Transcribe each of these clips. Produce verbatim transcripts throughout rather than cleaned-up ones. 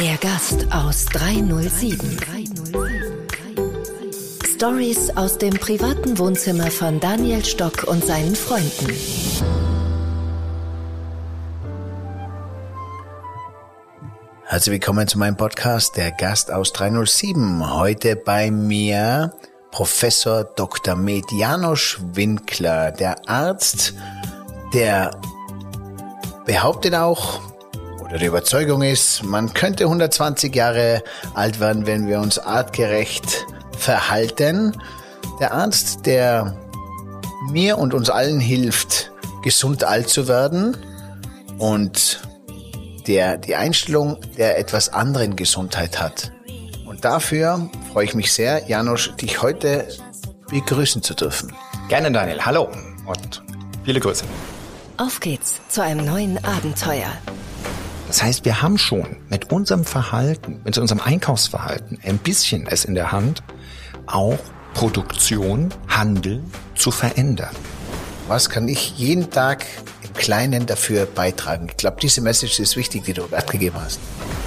Der Gast aus dreihundertsieben. Stories aus dem privaten Wohnzimmer von Daniel Stock und seinen Freunden. Herzlich willkommen zu meinem Podcast, der Gast aus dreihundertsieben. Heute bei mir Professor Doktor Med Janosch Winkler, der Arzt, der behauptet auch, die Überzeugung ist, man könnte hundertzwanzig Jahre alt werden, wenn wir uns artgerecht verhalten. Der Arzt, der mir und uns allen hilft, gesund alt zu werden und der die Einstellung der etwas anderen Gesundheit hat. Und dafür freue ich mich sehr, Janosch, dich heute begrüßen zu dürfen. Gerne, Daniel. Hallo und viele Grüße. Auf geht's zu einem neuen Abenteuer. Das heißt, wir haben schon mit unserem Verhalten, mit unserem Einkaufsverhalten ein bisschen es in der Hand, auch Produktion, Handel zu verändern. Was kann ich jeden Tag im Kleinen dafür beitragen? Ich glaube, diese Message ist wichtig, die du abgegeben hast.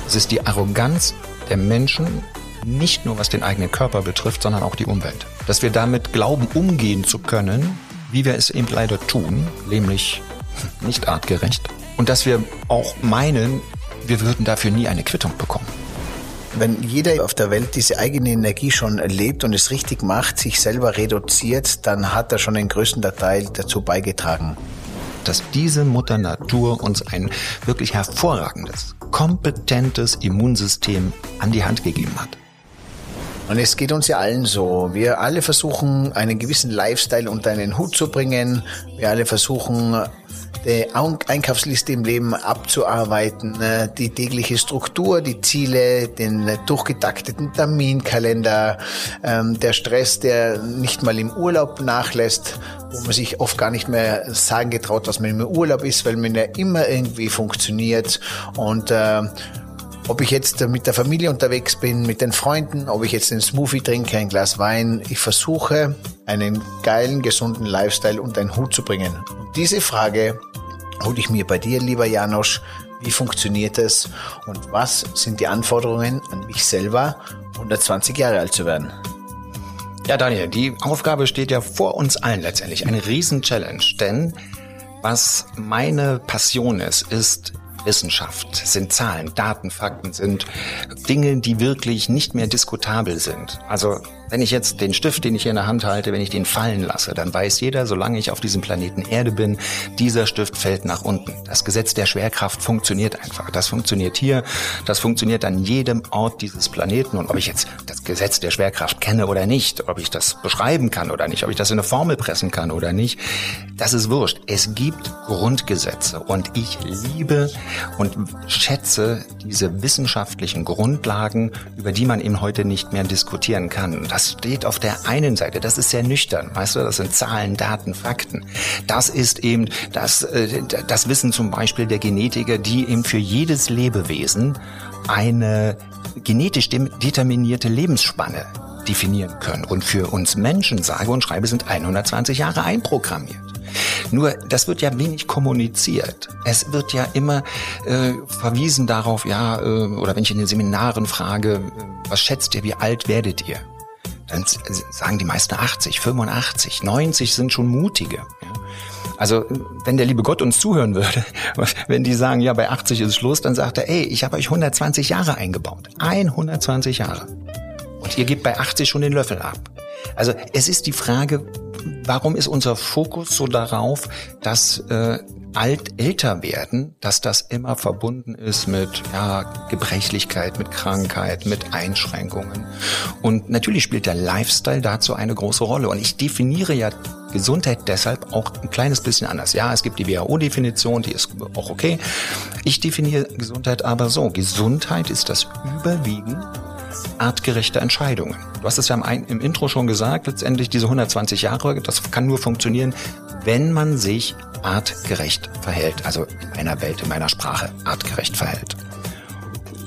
Es ist die Arroganz der Menschen, nicht nur was den eigenen Körper betrifft, sondern auch die Umwelt. Dass wir damit glauben, umgehen zu können, wie wir es eben leider tun, nämlich nicht artgerecht. Und dass wir auch meinen, wir würden dafür nie eine Quittung bekommen. Wenn jeder auf der Welt diese eigene Energie schon lebt und es richtig macht, sich selber reduziert, dann hat er schon den größten Teil dazu beigetragen. Dass diese Mutter Natur uns ein wirklich hervorragendes, kompetentes Immunsystem an die Hand gegeben hat. Und es geht uns ja allen so. Wir alle versuchen, einen gewissen Lifestyle unter einen Hut zu bringen. Wir alle versuchen, die Einkaufsliste im Leben abzuarbeiten, die tägliche Struktur, die Ziele, den durchgetakteten Terminkalender, der Stress, der nicht mal im Urlaub nachlässt, wo man sich oft gar nicht mehr sagen getraut, dass man im Urlaub ist, weil man ja immer irgendwie funktioniert. Und äh, ob ich jetzt mit der Familie unterwegs bin, mit den Freunden, ob ich jetzt einen Smoothie trinke, ein Glas Wein, ich versuche, einen geilen, gesunden Lifestyle unter einen Hut zu bringen. Und diese Frage hole ich mir bei dir, lieber Janosch. Wie funktioniert es und was sind die Anforderungen an mich selber, hundertzwanzig Jahre alt zu werden? Ja, Daniel, die Aufgabe steht ja vor uns allen letztendlich. Eine Riesen-Challenge, denn was meine Passion ist, ist Wissenschaft, sind Zahlen, Daten, Fakten, sind Dinge, die wirklich nicht mehr diskutabel sind. Also wenn ich jetzt den Stift, den ich hier in der Hand halte, wenn ich den fallen lasse, dann weiß jeder, solange ich auf diesem Planeten Erde bin, dieser Stift fällt nach unten. Das Gesetz der Schwerkraft funktioniert einfach. Das funktioniert hier, das funktioniert an jedem Ort dieses Planeten. Und ob ich jetzt das Gesetz der Schwerkraft kenne oder nicht, ob ich das beschreiben kann oder nicht, ob ich das in eine Formel pressen kann oder nicht, das ist wurscht. Es gibt Grundgesetze und ich liebe und schätze diese wissenschaftlichen Grundlagen, über die man eben heute nicht mehr diskutieren kann. Das steht auf der einen Seite, das ist sehr nüchtern, weißt du, das sind Zahlen, Daten, Fakten. Das ist eben das, das Wissen zum Beispiel der Genetiker, die eben für jedes Lebewesen eine genetisch determinierte Lebensspanne definieren können. Und für uns Menschen, sage und schreibe, sind hundertzwanzig Jahre einprogrammiert. Nur, das wird ja wenig kommuniziert. Es wird ja immer äh, verwiesen darauf, ja, äh, oder wenn ich in den Seminaren frage, was schätzt ihr, wie alt werdet ihr? Dann sagen die meisten achtzig, fünfundachtzig, neunzig sind schon mutige. Also wenn der liebe Gott uns zuhören würde, wenn die sagen, ja, bei achtzig ist Schluss, dann sagt er, ey, ich habe euch hundertzwanzig Jahre eingebaut. hundertzwanzig Jahre. Und ihr gebt bei achtzig schon den Löffel ab. Also es ist die Frage, warum ist unser Fokus so darauf, dass äh, alt älter werden, dass das immer verbunden ist mit ja, Gebrechlichkeit, mit Krankheit, mit Einschränkungen. Und natürlich spielt der Lifestyle dazu eine große Rolle. Und ich definiere ja Gesundheit deshalb auch ein kleines bisschen anders. Ja, es gibt die W H O-Definition, die ist auch okay. Ich definiere Gesundheit aber so. Gesundheit ist das Überwiegen artgerechte Entscheidungen. Du hast es ja im, im Intro schon gesagt, letztendlich diese hundertzwanzig Jahre, das kann nur funktionieren, wenn man sich artgerecht verhält, also in meiner Welt, in meiner Sprache artgerecht verhält.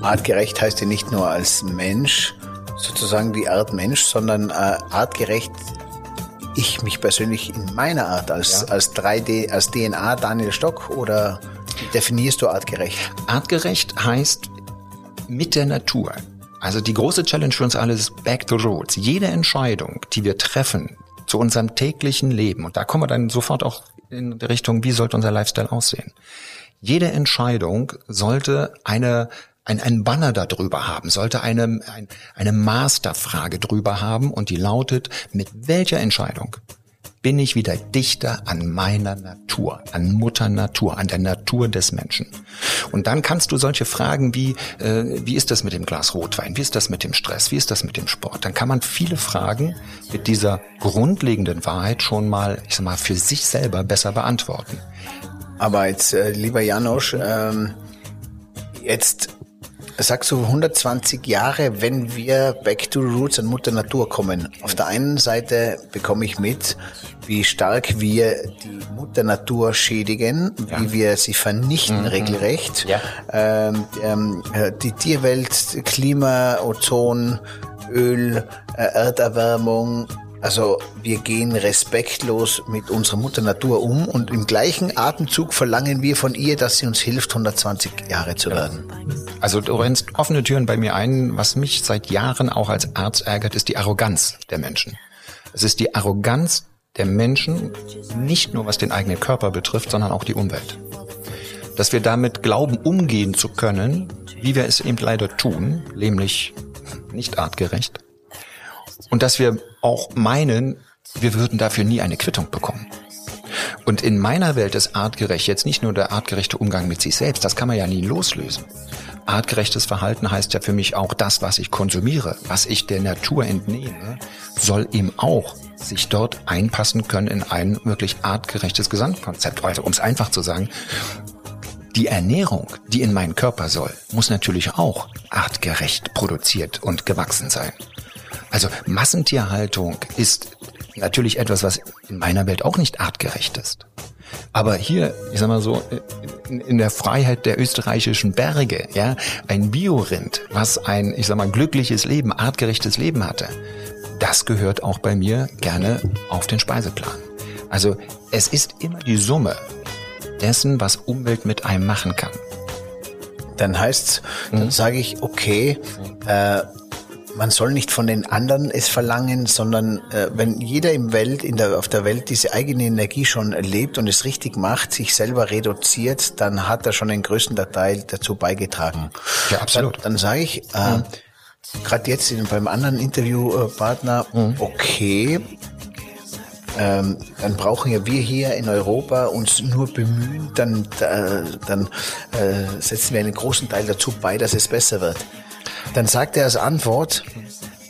Artgerecht heißt ja nicht nur als Mensch, sozusagen die Art Mensch, sondern äh, artgerecht ich mich persönlich in meiner Art als, ja. als drei D, als D N A Daniel Stock, oder definierst du artgerecht? Artgerecht heißt mit der Natur. Also die große Challenge für uns alle ist back to roots. Jede Entscheidung, die wir treffen zu unserem täglichen Leben, und da kommen wir dann sofort auch in Richtung, wie sollte unser Lifestyle aussehen? Jede Entscheidung sollte eine ein, ein Banner darüber haben, sollte eine, ein, eine Masterfrage drüber haben, und die lautet, mit welcher Entscheidung bin ich wieder dichter an meiner Natur, an Mutter Natur, an der Natur des Menschen. Und dann kannst du solche Fragen wie, äh, wie ist das mit dem Glas Rotwein, wie ist das mit dem Stress, wie ist das mit dem Sport, dann kann man viele Fragen mit dieser grundlegenden Wahrheit schon mal, ich sag mal, für sich selber besser beantworten. Aber jetzt, äh, lieber Janosch, ähm, jetzt sagst du hundertzwanzig Jahre, wenn wir back to roots an Mutter Natur kommen. Auf der einen Seite bekomme ich mit, wie stark wir die Mutter Natur schädigen, ja. wie wir sie vernichten, mhm. regelrecht. Ja. Ähm, ähm, die Tierwelt, Klima, Ozon, Öl, äh, Erderwärmung. Also wir gehen respektlos mit unserer Mutter Natur um, und im gleichen Atemzug verlangen wir von ihr, dass sie uns hilft, hundertzwanzig Jahre zu werden. Also du rennst offene Türen bei mir ein. Was mich seit Jahren auch als Arzt ärgert, ist die Arroganz der Menschen. Es ist die Arroganz der Menschen, nicht nur was den eigenen Körper betrifft, sondern auch die Umwelt. Dass wir damit glauben, umgehen zu können, wie wir es eben leider tun, nämlich nicht artgerecht. Und dass wir auch meinen, wir würden dafür nie eine Quittung bekommen. Und in meiner Welt ist artgerecht jetzt nicht nur der artgerechte Umgang mit sich selbst, das kann man ja nie loslösen. Artgerechtes Verhalten heißt ja für mich auch, das, was ich konsumiere, was ich der Natur entnehme, soll eben auch sich dort einpassen können in ein wirklich artgerechtes Gesamtkonzept. Also um es einfach zu sagen, die Ernährung, die in meinen Körper soll, muss natürlich auch artgerecht produziert und gewachsen sein. Also Massentierhaltung ist natürlich etwas, was in meiner Welt auch nicht artgerecht ist. Aber hier, ich sag mal so, in der Freiheit der österreichischen Berge, ja, ein Biorind, was ein, ich sag mal, glückliches Leben, artgerechtes Leben hatte, das gehört auch bei mir gerne auf den Speiseplan. Also es ist immer die Summe dessen, was Umwelt mit einem machen kann. Dann heißt's, dann hm? sage ich, okay, äh, man soll nicht von den anderen es verlangen, sondern äh, wenn jeder im Welt, in der, auf der Welt diese eigene Energie schon lebt und es richtig macht, sich selber reduziert, dann hat er schon den größten Teil dazu beigetragen. Ja, absolut. Dann, dann sage ich, äh, mhm. gerade jetzt in, beim anderen Interviewpartner, mhm. okay, ähm, dann brauchen ja wir hier in Europa uns nur bemühen, dann, äh, dann äh, setzen wir einen großen Teil dazu bei, dass es besser wird. Dann sagt er als Antwort,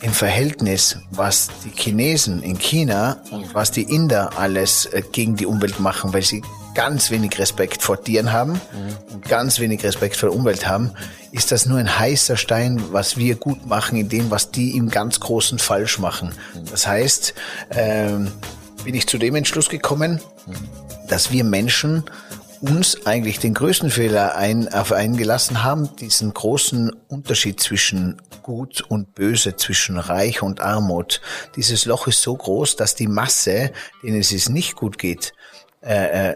im Verhältnis, was die Chinesen in China und was die Inder alles gegen die Umwelt machen, weil sie ganz wenig Respekt vor Tieren haben und ganz wenig Respekt vor der Umwelt haben, ist das nur ein heißer Stein, was wir gut machen in dem, was die im ganz Großen falsch machen. Das heißt, ähm, bin ich zu dem Entschluss gekommen, dass wir Menschen uns eigentlich den größten Fehler ein, auf eingelassen haben, diesen großen Unterschied zwischen Gut und Böse, zwischen Reich und Armut. Dieses Loch ist so groß, dass die Masse, denen es nicht gut geht, äh,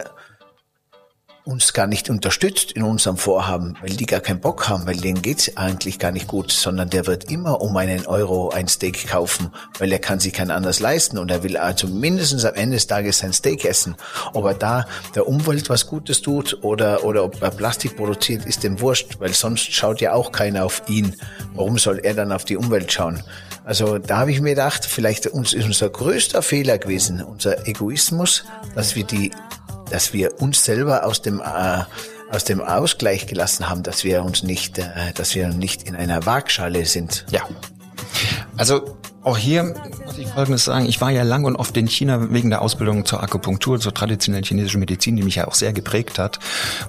uns gar nicht unterstützt in unserem Vorhaben, weil die gar keinen Bock haben, weil denen geht's eigentlich gar nicht gut, sondern der wird immer um einen Euro ein Steak kaufen, weil er kann sich kein anderes leisten und er will also mindestens am Ende des Tages sein Steak essen. Ob er da der Umwelt was Gutes tut oder oder ob er Plastik produziert, ist dem wurscht, weil sonst schaut ja auch keiner auf ihn. Warum soll er dann auf die Umwelt schauen? Also da habe ich mir gedacht, vielleicht uns ist unser größter Fehler gewesen, unser Egoismus, dass wir die dass wir uns selber aus dem äh, aus dem Ausgleich gelassen haben, dass wir uns nicht, äh, dass wir nicht in einer Waagschale sind. Ja. Also auch hier muss ich Folgendes sagen: Ich war ja lang und oft in China wegen der Ausbildung zur Akupunktur, zur traditionellen chinesischen Medizin, die mich ja auch sehr geprägt hat.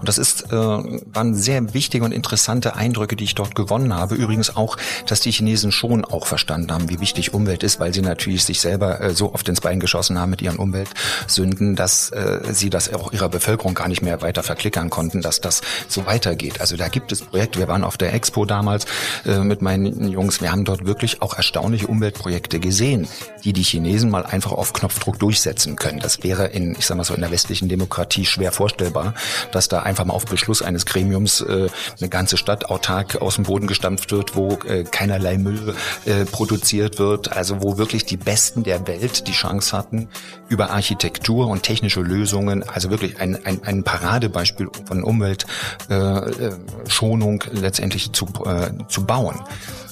Und das ist, äh, waren sehr wichtige und interessante Eindrücke, die ich dort gewonnen habe. Übrigens auch, dass die Chinesen schon auch verstanden haben, wie wichtig Umwelt ist, weil sie natürlich sich selber äh, so oft ins Bein geschossen haben mit ihren Umweltsünden, dass äh, sie das auch ihrer Bevölkerung gar nicht mehr weiter verklickern konnten, dass das so weitergeht. Also da gibt es Projekte. Wir waren auf der Expo damals äh, mit meinen Jungs. Wir haben dort wirklich auch erstaunliche Umweltprojekte Forschungsprojekte gesehen, die die Chinesen mal einfach auf Knopfdruck durchsetzen können. Das wäre in, ich sag mal so, in der westlichen Demokratie schwer vorstellbar, dass da einfach mal auf Beschluss eines Gremiums äh, eine ganze Stadt autark aus dem Boden gestampft wird, wo äh, keinerlei Müll äh, produziert wird, also wo wirklich die Besten der Welt die Chance hatten, über Architektur und technische Lösungen, also wirklich ein, ein, ein Paradebeispiel von Umweltschonung äh, letztendlich zu, äh, zu bauen.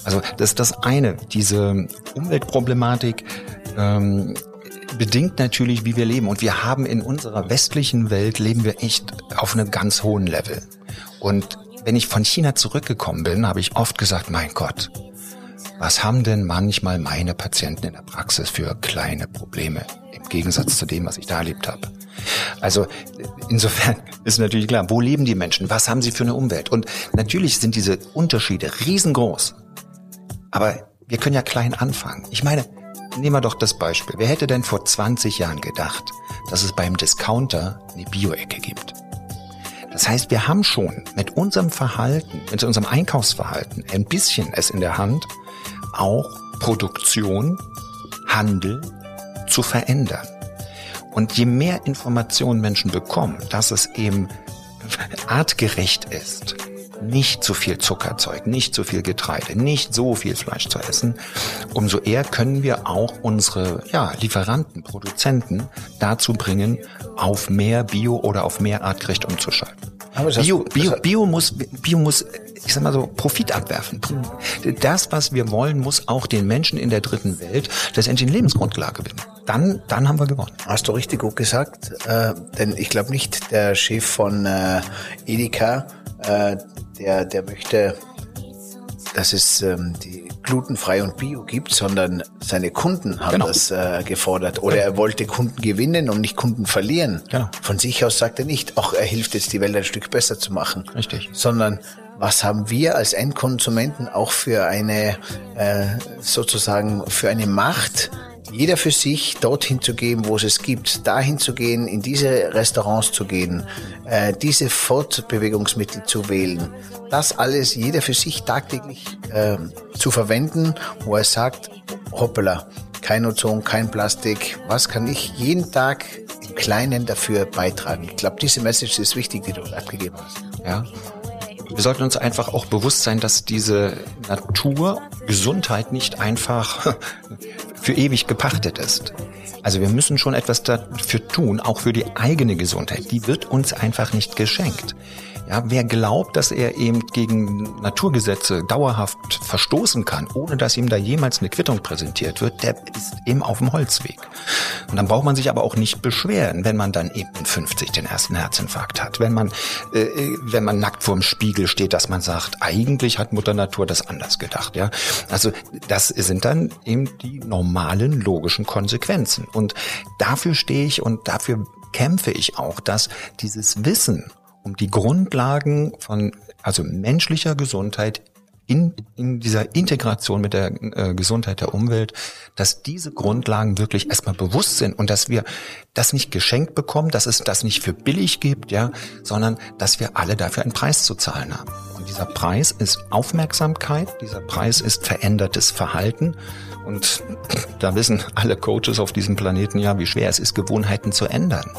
Also das ist das eine, diese Umweltproblematik ähm, bedingt natürlich, wie wir leben. Und wir haben in unserer westlichen Welt, leben wir echt auf einem ganz hohen Level. Und wenn ich von China zurückgekommen bin, habe ich oft gesagt, mein Gott, was haben denn manchmal meine Patienten in der Praxis für kleine Probleme im Gegensatz zu dem, was ich da erlebt habe. Also insofern ist natürlich klar, wo leben die Menschen, was haben sie für eine Umwelt? Und natürlich sind diese Unterschiede riesengroß. Aber wir können ja klein anfangen. Ich meine, nehmen wir doch das Beispiel. Wer hätte denn vor zwanzig Jahren gedacht, dass es beim Discounter eine Bio-Ecke gibt? Das heißt, wir haben schon mit unserem Verhalten, mit unserem Einkaufsverhalten ein bisschen es in der Hand, auch Produktion, Handel zu verändern. Und je mehr Informationen Menschen bekommen, dass es eben artgerecht ist, nicht zu viel Zuckerzeug, nicht zu viel Getreide, nicht so viel Fleisch zu essen, umso eher können wir auch unsere ja, Lieferanten, Produzenten dazu bringen, auf mehr Bio oder auf mehr artgerecht umzuschalten. Bio, Bio, Bio muss, Bio muss, ich sag mal so, Profit abwerfen. Das, was wir wollen, muss auch den Menschen in der dritten Welt letztendlich eine Lebensgrundlage bieten. Dann, dann haben wir gewonnen. Hast du richtig gut gesagt, äh, denn ich glaube nicht, der Chef von äh, Edeka, äh, der, der möchte, dass es ähm, die glutenfrei und bio gibt, sondern seine Kunden haben genau. das äh, gefordert. Oder er wollte Kunden gewinnen und nicht Kunden verlieren. Genau. Von sich aus sagt er nicht, ach, er hilft jetzt, die Welt ein Stück besser zu machen. Richtig. Sondern was haben wir als Endkonsumenten auch für eine, äh, sozusagen für eine Macht, jeder für sich dorthin zu gehen, wo es es gibt, dahin zu gehen, in diese Restaurants zu gehen, äh, diese Fortbewegungsmittel zu wählen. Das alles jeder für sich tagtäglich äh, zu verwenden, wo er sagt, hoppala, kein Ozon, kein Plastik, was kann ich jeden Tag im Kleinen dafür beitragen? Ich glaube, diese Message ist wichtig, die du abgegeben hast. Ja. Wir sollten uns einfach auch bewusst sein, dass diese Naturgesundheit nicht einfach für ewig gepachtet ist. Also wir müssen schon etwas dafür tun, auch für die eigene Gesundheit. Die wird uns einfach nicht geschenkt. Ja, wer glaubt, dass er eben gegen Naturgesetze dauerhaft verstoßen kann, ohne dass ihm da jemals eine Quittung präsentiert wird, der ist eben auf dem Holzweg. Und dann braucht man sich aber auch nicht beschweren, wenn man dann eben mit fünfzig den ersten Herzinfarkt hat, wenn man, äh, wenn man nackt vorm Spiegel steht, dass man sagt, eigentlich hat Mutter Natur das anders gedacht. Ja, also das sind dann eben die normalen logischen Konsequenzen. Und dafür stehe ich und dafür kämpfe ich auch, dass dieses Wissen um die Grundlagen von also menschlicher Gesundheit in, in dieser Integration mit der äh, Gesundheit der Umwelt, dass diese Grundlagen wirklich erstmal bewusst sind und dass wir das nicht geschenkt bekommen, dass es das nicht für billig gibt, ja, sondern dass wir alle dafür einen Preis zu zahlen haben. Und dieser Preis ist Aufmerksamkeit, dieser Preis ist verändertes Verhalten. Und da wissen alle Coaches auf diesem Planeten ja, wie schwer es ist, Gewohnheiten zu ändern.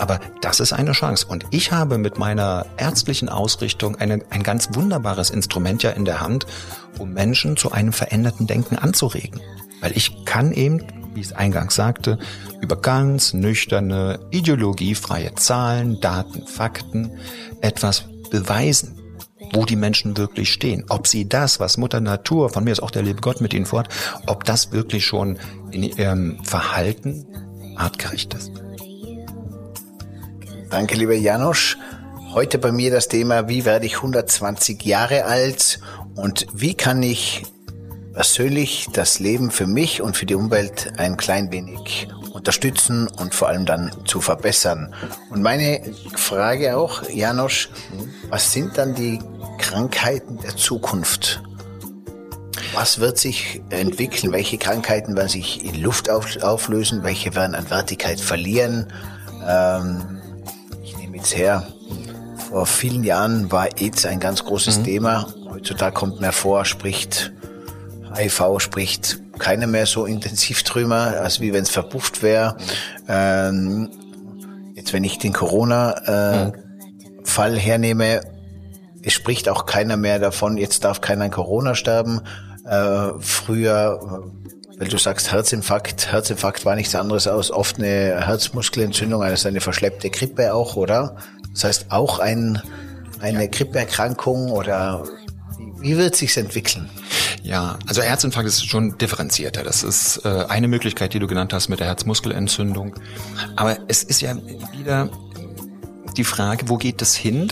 Aber das ist eine Chance. Und ich habe mit meiner ärztlichen Ausrichtung eine, ein ganz wunderbares Instrument ja in der Hand, um Menschen zu einem veränderten Denken anzuregen. Weil ich kann eben, wie ich es eingangs sagte, über ganz nüchterne, ideologiefreie Zahlen, Daten, Fakten etwas beweisen, wo die Menschen wirklich stehen. Ob sie das, was Mutter Natur, von mir ist auch der liebe Gott mit ihnen fort, ob das wirklich schon in ihrem Verhalten artgerecht ist. Danke, lieber Janosch. Heute bei mir das Thema, wie werde ich hundertzwanzig Jahre alt und wie kann ich persönlich das Leben für mich und für die Umwelt ein klein wenig unterstützen und vor allem dann zu verbessern. Und meine Frage auch, Janosch, was sind dann die Krankheiten der Zukunft? Was wird sich entwickeln? Welche Krankheiten werden sich in Luft auflösen? Welche werden an Wertigkeit verlieren? Ähm, Her. Vor vielen Jahren war AIDS ein ganz großes mhm. Thema. Heutzutage kommt mehr vor, spricht H I V, spricht keine mehr so intensiv drüber, als wie wenn es verpufft wäre. Ähm, jetzt, wenn ich den Corona-Fall äh, mhm. hernehme, es spricht auch keiner mehr davon, jetzt darf keiner an Corona sterben. Äh, früher, weil du sagst Herzinfarkt, Herzinfarkt war nichts anderes als oft eine Herzmuskelentzündung, also eine verschleppte Grippe auch, oder? Das heißt auch ein, eine ja. Grippeerkrankung oder wie wird es sich entwickeln? Ja, also Herzinfarkt ist schon differenzierter. Das ist äh, eine Möglichkeit, die du genannt hast mit der Herzmuskelentzündung. Aber es ist ja wieder die Frage, wo geht das hin?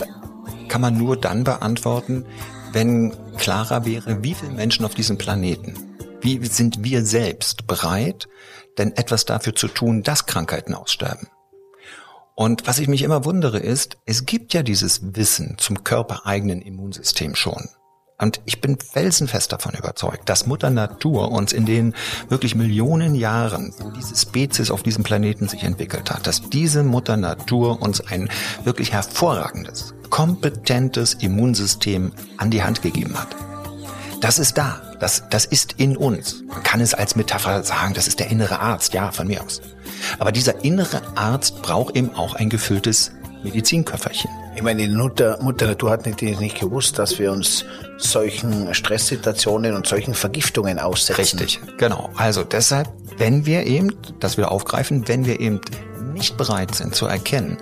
Kann man nur dann beantworten, wenn klarer wäre, wie viele Menschen auf diesem Planeten, wie sind wir selbst bereit, denn etwas dafür zu tun, dass Krankheiten aussterben. Und was ich mich immer wundere ist, es gibt ja dieses Wissen zum körpereigenen Immunsystem schon. Und ich bin felsenfest davon überzeugt, dass Mutter Natur uns in den wirklich Millionen Jahren, wo diese Spezies auf diesem Planeten sich entwickelt hat, dass diese Mutter Natur uns ein wirklich hervorragendes, kompetentes Immunsystem an die Hand gegeben hat. Das ist da, das, das ist in uns. Man kann es als Metapher sagen, das ist der innere Arzt, ja, von mir aus. Aber dieser innere Arzt braucht eben auch ein gefülltes Medizinköfferchen. Ich meine, die Mutter, Mutter Natur hat natürlich nicht gewusst, dass wir uns solchen Stresssituationen und solchen Vergiftungen aussetzen. Richtig, genau. Also deshalb, wenn wir eben, das wieder aufgreifen, wenn wir eben nicht bereit sind zu erkennen,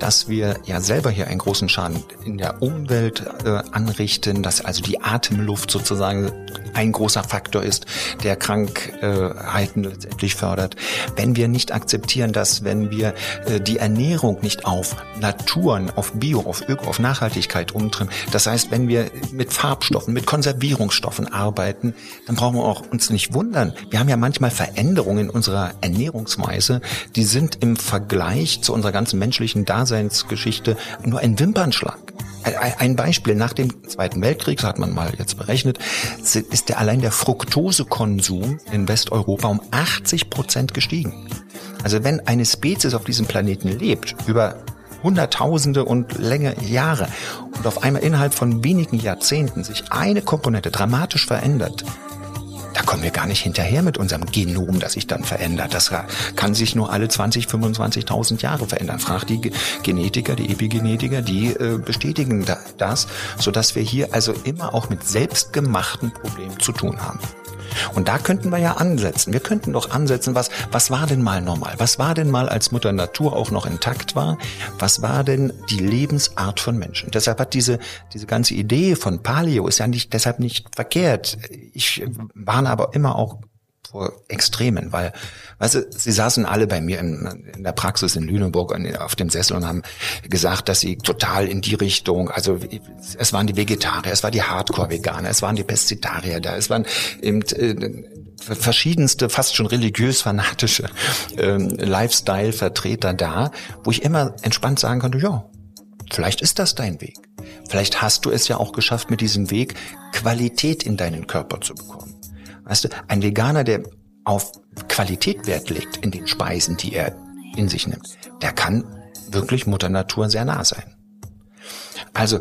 dass wir ja selber hier einen großen Schaden in der Umwelt äh, anrichten, dass also die Atemluft sozusagen ein großer Faktor ist, der Krankheiten letztendlich fördert. Wenn wir nicht akzeptieren, dass wenn wir äh, die Ernährung nicht auf Naturen, auf Bio, auf Öko, auf Nachhaltigkeit umtrimmen, das heißt, wenn wir mit Farbstoffen, mit Konservierungsstoffen arbeiten, dann brauchen wir auch uns nicht wundern. Wir haben ja manchmal Veränderungen in unserer Ernährungsweise, die sind im Vergleich zu unserer ganzen menschlichen Dasein Geschichte nur ein Wimpernschlag. Ein Beispiel, nach dem Zweiten Weltkrieg, hat man mal jetzt berechnet, ist der allein der Fruktosekonsum in Westeuropa um achtzig Prozent gestiegen. Also wenn eine Spezies auf diesem Planeten lebt, über Hunderttausende und länger Jahre und auf einmal innerhalb von wenigen Jahrzehnten sich eine Komponente dramatisch verändert, da kommen wir gar nicht hinterher mit unserem Genom, das sich dann verändert. Das kann sich nur alle zwanzig, fünfundzwanzigtausend Jahre verändern. Frag die Genetiker, die Epigenetiker, die äh, bestätigen da, das, sodass wir hier also immer auch mit selbstgemachten Problemen zu tun haben. Und da könnten wir ja ansetzen. Wir könnten doch ansetzen, was, was war denn mal normal? Was war denn mal, als Mutter Natur auch noch intakt war? Was war denn die Lebensart von Menschen? Deshalb hat diese, diese ganze Idee von Paleo ist ja nicht, deshalb nicht verkehrt. Ich warne aber immer auch vor Extremen, weil, weißt du, sie saßen alle bei mir in, in der Praxis in Lüneburg auf dem Sessel und haben gesagt, dass sie total in die Richtung, also es waren die Vegetarier, es war die Hardcore-Veganer, es waren die Pestitarier da, es waren eben äh, verschiedenste, fast schon religiös-fanatische äh, Lifestyle-Vertreter da, wo ich immer entspannt sagen konnte, ja, vielleicht ist das dein Weg. Vielleicht hast du es ja auch geschafft, mit diesem Weg Qualität in deinen Körper zu bekommen. Weißt du, ein Veganer, der auf Qualität Wert legt in den Speisen, die er in sich nimmt, der kann wirklich Mutter Natur sehr nah sein. Also,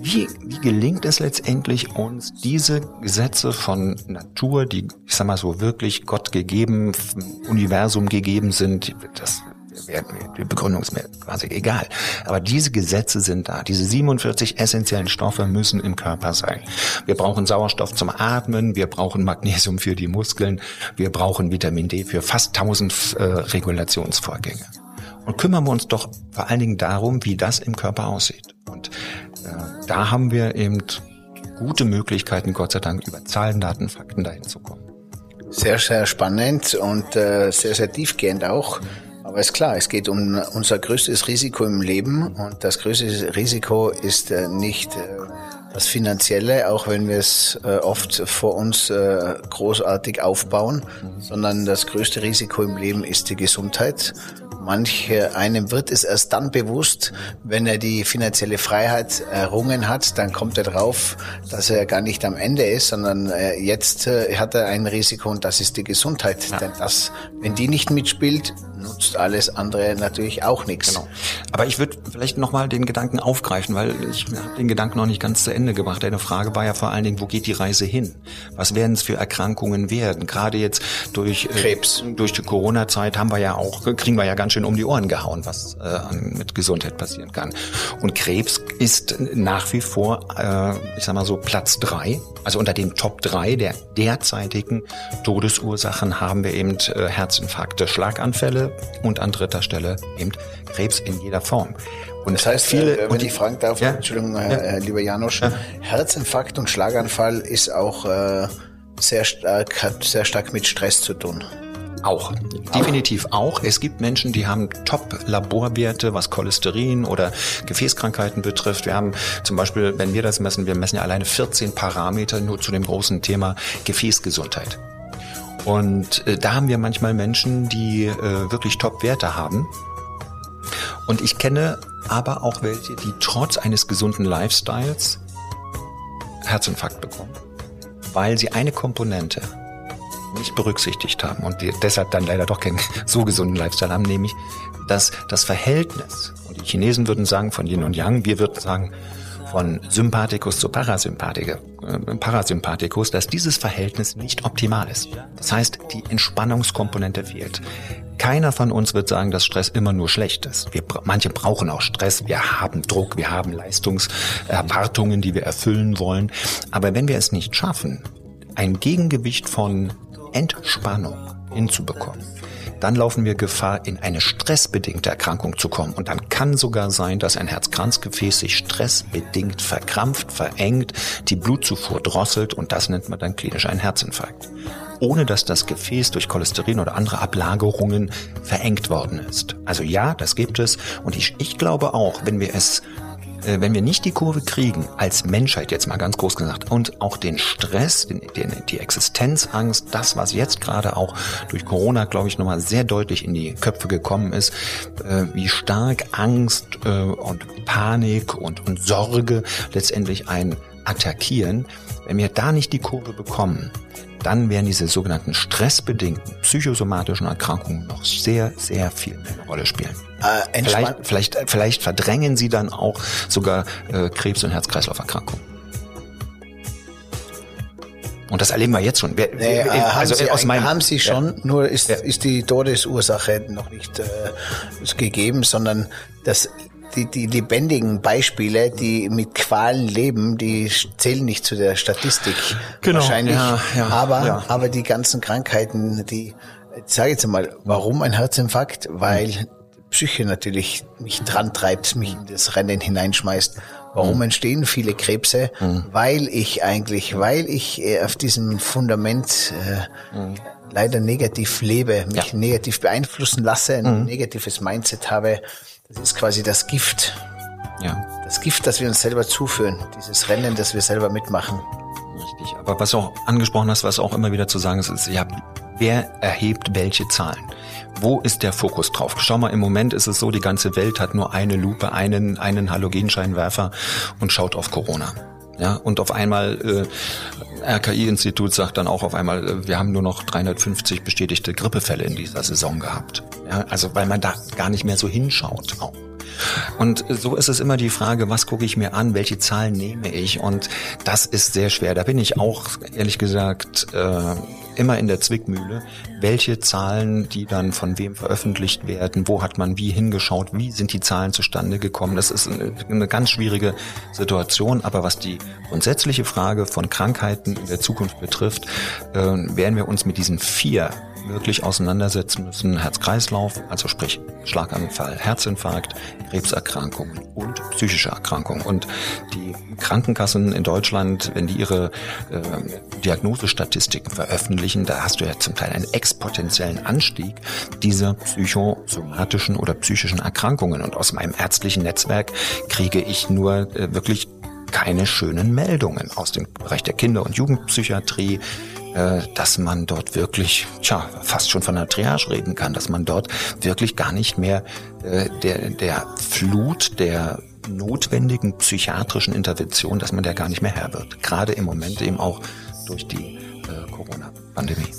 wie, wie gelingt es letztendlich uns, diese Gesetze von Natur, die, ich sag mal so, wirklich Gott gegeben, Universum gegeben sind, das wäre die Begründung ist mir quasi egal. Aber diese Gesetze sind da. Diese siebenundvierzig essentiellen Stoffe müssen im Körper sein. Wir brauchen Sauerstoff zum Atmen, wir brauchen Magnesium für die Muskeln, wir brauchen Vitamin D für fast tausend äh, Regulationsvorgänge. Und kümmern wir uns doch vor allen Dingen darum, wie das im Körper aussieht. Und äh, da haben wir eben gute Möglichkeiten, Gott sei Dank, über Zahlen, Daten, Fakten dahin zu kommen. Sehr, sehr spannend und äh, sehr, sehr tiefgehend auch. Aber ist klar, es geht um unser größtes Risiko im Leben und das größte Risiko ist nicht das Finanzielle, auch wenn wir es oft vor uns großartig aufbauen, sondern das größte Risiko im Leben ist die Gesundheit. Manch einem wird es erst dann bewusst, wenn er die finanzielle Freiheit errungen hat, dann kommt er drauf, dass er gar nicht am Ende ist, sondern jetzt hat er ein Risiko und das ist die Gesundheit. Ja. Denn das, wenn die nicht mitspielt, nutzt alles andere natürlich auch nichts. Genau. Aber ich würde vielleicht nochmal den Gedanken aufgreifen, weil ich habe den Gedanken noch nicht ganz zu Ende gebracht. Deine Frage war ja vor allen Dingen, wo geht die Reise hin? Was werden es für Erkrankungen werden? Gerade jetzt durch Krebs, äh, durch die Corona-Zeit haben wir ja auch, kriegen wir ja ganz schön um die Ohren gehauen, was äh, an, mit Gesundheit passieren kann. Und Krebs ist nach wie vor, äh, ich sag mal so, Platz drei. Also unter den Top drei der derzeitigen Todesursachen haben wir eben äh, Herzinfarkte, Schlaganfälle und an dritter Stelle eben Krebs in jeder Form. Und das heißt, viele, wenn und ich fragen darf, ja, Entschuldigung, ja, äh, lieber Janosch, ja. Herzinfarkt und Schlaganfall ist auch äh, sehr stark, hat sehr stark mit Stress zu tun. Auch, definitiv auch. Es gibt Menschen, die haben Top-Laborwerte, was Cholesterin oder Gefäßkrankheiten betrifft. Wir haben zum Beispiel, wenn wir das messen, wir messen ja alleine vierzehn Parameter nur zu dem großen Thema Gefäßgesundheit. Und äh, da haben wir manchmal Menschen, die äh, wirklich Top-Werte haben. Und ich kenne aber auch welche, die trotz eines gesunden Lifestyles Herzinfarkt bekommen, weil sie eine Komponente nicht berücksichtigt haben und deshalb dann leider doch keinen so gesunden Lifestyle haben, nämlich dass das Verhältnis, und die Chinesen würden sagen von Yin und Yang, wir würden sagen von Sympathikus zu Parasympathikus, dass dieses Verhältnis nicht optimal ist. Das heißt, die Entspannungskomponente fehlt. Keiner von uns wird sagen, dass Stress immer nur schlecht ist. Wir, manche brauchen auch Stress, wir haben Druck, wir haben Leistungserwartungen, die wir erfüllen wollen. Aber wenn wir es nicht schaffen, ein Gegengewicht von Entspannung hinzubekommen, dann laufen wir Gefahr, in eine stressbedingte Erkrankung zu kommen. Und dann kann sogar sein, dass ein Herzkranzgefäß sich stressbedingt verkrampft, verengt, die Blutzufuhr drosselt und das nennt man dann klinisch einen Herzinfarkt. Ohne dass das Gefäß durch Cholesterin oder andere Ablagerungen verengt worden ist. Also ja, das gibt es. Und ich, ich glaube auch, wenn wir es, äh, wenn wir nicht die Kurve kriegen, als Menschheit jetzt mal ganz groß gesagt, und auch den Stress, den, den, die Existenzangst, das, was jetzt gerade auch durch Corona, glaube ich, nochmal sehr deutlich in die Köpfe gekommen ist, äh, wie stark Angst äh, und Panik und, und Sorge letztendlich einen attackieren, wenn wir da nicht die Kurve bekommen, dann wären diese sogenannten stressbedingten psychosomatischen Erkrankungen noch sehr, sehr viel mehr eine Rolle spielen. Äh, vielleicht, vielleicht, vielleicht verdrängen sie dann auch sogar äh, Krebs- und Herz-Kreislauf-Erkrankungen. Und das erleben wir jetzt schon. Wir, nee, wir, also haben, aus sie meinem, haben sie schon, ja, nur ist, ja. ist die Todesursache noch nicht äh, gegeben, sondern das Die, die lebendigen Beispiele, die mit Qualen leben, die zählen nicht zu der Statistik, genau, wahrscheinlich. Ja, ja, aber, ja. aber die ganzen Krankheiten, die, ich sage jetzt mal, warum ein Herzinfarkt? Weil Psyche natürlich mich dran treibt, mich in das Rennen hineinschmeißt. Warum mhm. entstehen viele Krebse? Mhm. Weil ich eigentlich, weil ich auf diesem Fundament äh, mhm. leider negativ lebe, mich ja. negativ beeinflussen lasse, ein mhm. negatives Mindset habe. Das ist quasi das Gift. Ja. Das Gift, das wir uns selber zuführen. Dieses Rennen, das wir selber mitmachen. Richtig. Aber was du auch angesprochen hast, was auch immer wieder zu sagen ist, ist, ja, wer erhebt welche Zahlen? Wo ist der Fokus drauf? Schau mal, im Moment ist es so, die ganze Welt hat nur eine Lupe, einen, einen Halogenscheinwerfer und schaut auf Corona. Ja, und auf einmal, äh, R K I-Institut sagt dann auch auf einmal, äh, wir haben nur noch dreihundertfünfzig bestätigte Grippefälle in dieser Saison gehabt. Ja, also weil man da gar nicht mehr so hinschaut auch. Und so ist es immer die Frage, was gucke ich mir an, welche Zahlen nehme ich? Und das ist sehr schwer. Da bin ich auch, ehrlich gesagt, äh, immer in der Zwickmühle, welche Zahlen, die dann von wem veröffentlicht werden, wo hat man wie hingeschaut, wie sind die Zahlen zustande gekommen. Das ist eine, eine ganz schwierige Situation, aber was die grundsätzliche Frage von Krankheiten in der Zukunft betrifft, äh, werden wir uns mit diesen vier wirklich auseinandersetzen müssen. Herz-Kreislauf, also sprich Schlaganfall, Herzinfarkt, Krebserkrankungen und psychische Erkrankungen. Und die Krankenkassen in Deutschland, wenn die ihre äh, Diagnosestatistiken veröffentlichen, da hast du ja zum Teil einen exponentiellen Anstieg dieser psychosomatischen oder psychischen Erkrankungen. Und aus meinem ärztlichen Netzwerk kriege ich nur äh, wirklich keine schönen Meldungen aus dem Bereich der Kinder- und Jugendpsychiatrie, dass man dort wirklich, tja, fast schon von einer Triage reden kann, dass man dort wirklich gar nicht mehr äh, der, der Flut der notwendigen psychiatrischen Intervention, dass man der gar nicht mehr Herr wird. Gerade im Moment eben auch durch die äh, Corona-Pandemie.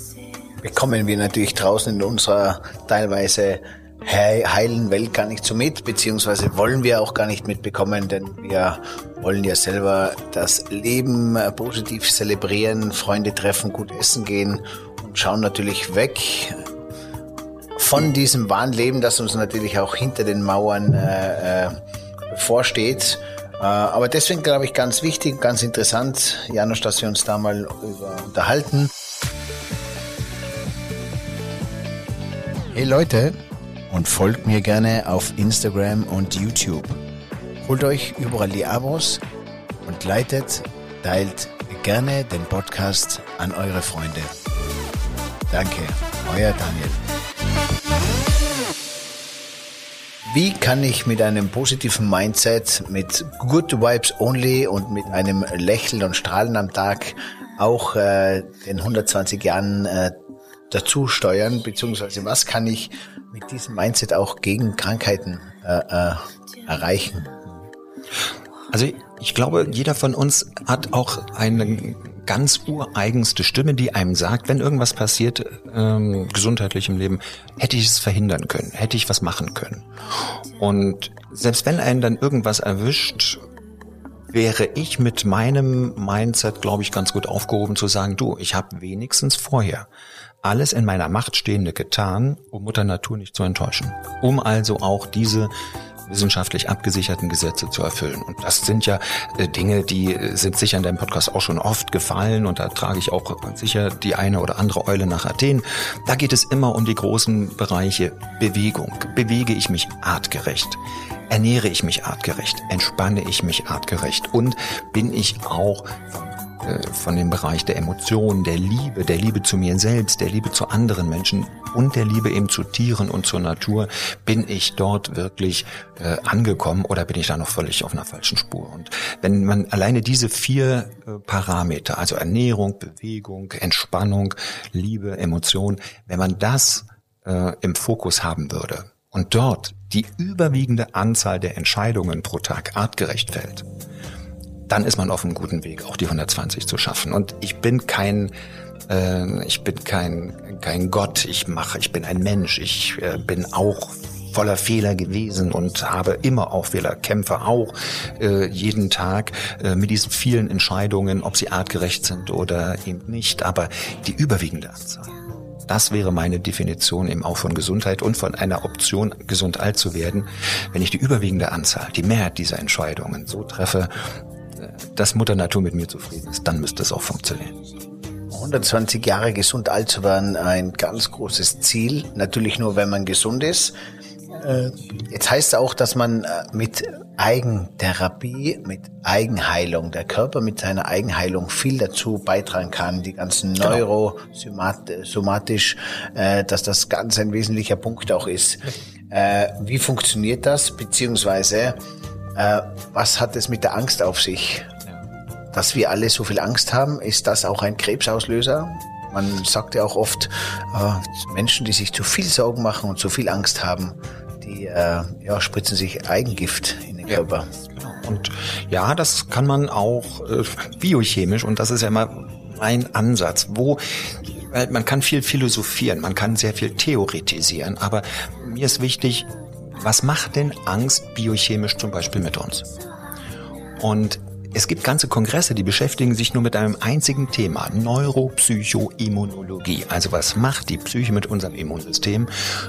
bekommen wir natürlich draußen in unserer teilweise heilen Welt gar nicht so mit, beziehungsweise wollen wir auch gar nicht mitbekommen, denn wir wollen ja selber das Leben positiv zelebrieren, Freunde treffen, gut essen gehen und schauen natürlich weg von diesem wahren Leben, das uns natürlich auch hinter den Mauern äh, bevorsteht. Äh, aber deswegen glaube ich ganz wichtig, ganz interessant, Janosch, dass wir uns da mal über unterhalten. Hey Leute! Und folgt mir gerne auf Instagram und YouTube. Holt euch überall die Abos und leitet, teilt gerne den Podcast an eure Freunde. Danke, euer Daniel. Wie kann ich mit einem positiven Mindset, mit Good Vibes Only und mit einem Lächeln und Strahlen am Tag auch äh, in hundertzwanzig Jahren äh, dazu steuern, beziehungsweise was kann ich mit diesem Mindset auch gegen Krankheiten äh, äh, erreichen? Also ich glaube, jeder von uns hat auch eine ganz ureigenste Stimme, die einem sagt, wenn irgendwas passiert, ähm, gesundheitlich im Leben, hätte ich es verhindern können, hätte ich was machen können. Und selbst wenn einen dann irgendwas erwischt, wäre ich mit meinem Mindset, glaube ich, ganz gut aufgehoben zu sagen, du, ich habe wenigstens vorher alles in meiner Macht Stehende getan, um Mutter Natur nicht zu enttäuschen, um also auch diese wissenschaftlich abgesicherten Gesetze zu erfüllen. Und das sind ja äh, Dinge, die sind sicher in deinem Podcast auch schon oft gefallen und da trage ich auch sicher die eine oder andere Eule nach Athen. Da geht es immer um die großen Bereiche Bewegung. Bewege ich mich artgerecht? Ernähre ich mich artgerecht? Entspanne ich mich artgerecht? Und bin ich auch von dem Bereich der Emotionen, der Liebe, der Liebe zu mir selbst, der Liebe zu anderen Menschen und der Liebe eben zu Tieren und zur Natur, bin ich dort wirklich äh, angekommen oder bin ich da noch völlig auf einer falschen Spur? Und wenn man alleine diese vier äh, Parameter, also Ernährung, Bewegung, Entspannung, Liebe, Emotion, wenn man das äh, im Fokus haben würde und dort die überwiegende Anzahl der Entscheidungen pro Tag artgerecht fällt, dann ist man auf einem guten Weg, auch die hundertzwanzig zu schaffen. Und ich bin kein, äh, ich bin kein, kein Gott. Ich mache, ich bin ein Mensch. Ich äh, bin auch voller Fehler gewesen und habe immer auch Fehler, kämpfe auch äh, jeden Tag äh, mit diesen vielen Entscheidungen, ob sie artgerecht sind oder eben nicht. Aber die überwiegende Anzahl. Das wäre meine Definition eben auch von Gesundheit und von einer Option, gesund alt zu werden, wenn ich die überwiegende Anzahl, die Mehrheit dieser Entscheidungen so treffe, dass Mutter Natur mit mir zufrieden ist, dann müsste es auch funktionieren. hundertzwanzig Jahre gesund alt zu werden, ein ganz großes Ziel. Natürlich nur, wenn man gesund ist. Jetzt heißt es auch, dass man mit Eigentherapie, mit Eigenheilung, der Körper mit seiner Eigenheilung viel dazu beitragen kann, die ganzen neurosomatisch, dass das ganz ein wesentlicher Punkt auch ist. Wie funktioniert das? Beziehungsweise Äh, was hat es mit der Angst auf sich? Dass wir alle so viel Angst haben, ist das auch ein Krebsauslöser? Man sagt ja auch oft, äh, Menschen, die sich zu viel Sorgen machen und zu viel Angst haben, die äh, ja, spritzen sich Eigengift in den Körper. Ja. Und ja, das kann man auch äh, biochemisch, und das ist ja immer mein Ansatz, wo äh, man kann viel philosophieren, man kann sehr viel theoretisieren, aber mir ist wichtig, was macht denn Angst biochemisch zum Beispiel mit uns? Und es gibt ganze Kongresse, die beschäftigen sich nur mit einem einzigen Thema, Neuropsychoimmunologie. Also was macht die Psyche mit unserem Immunsystem?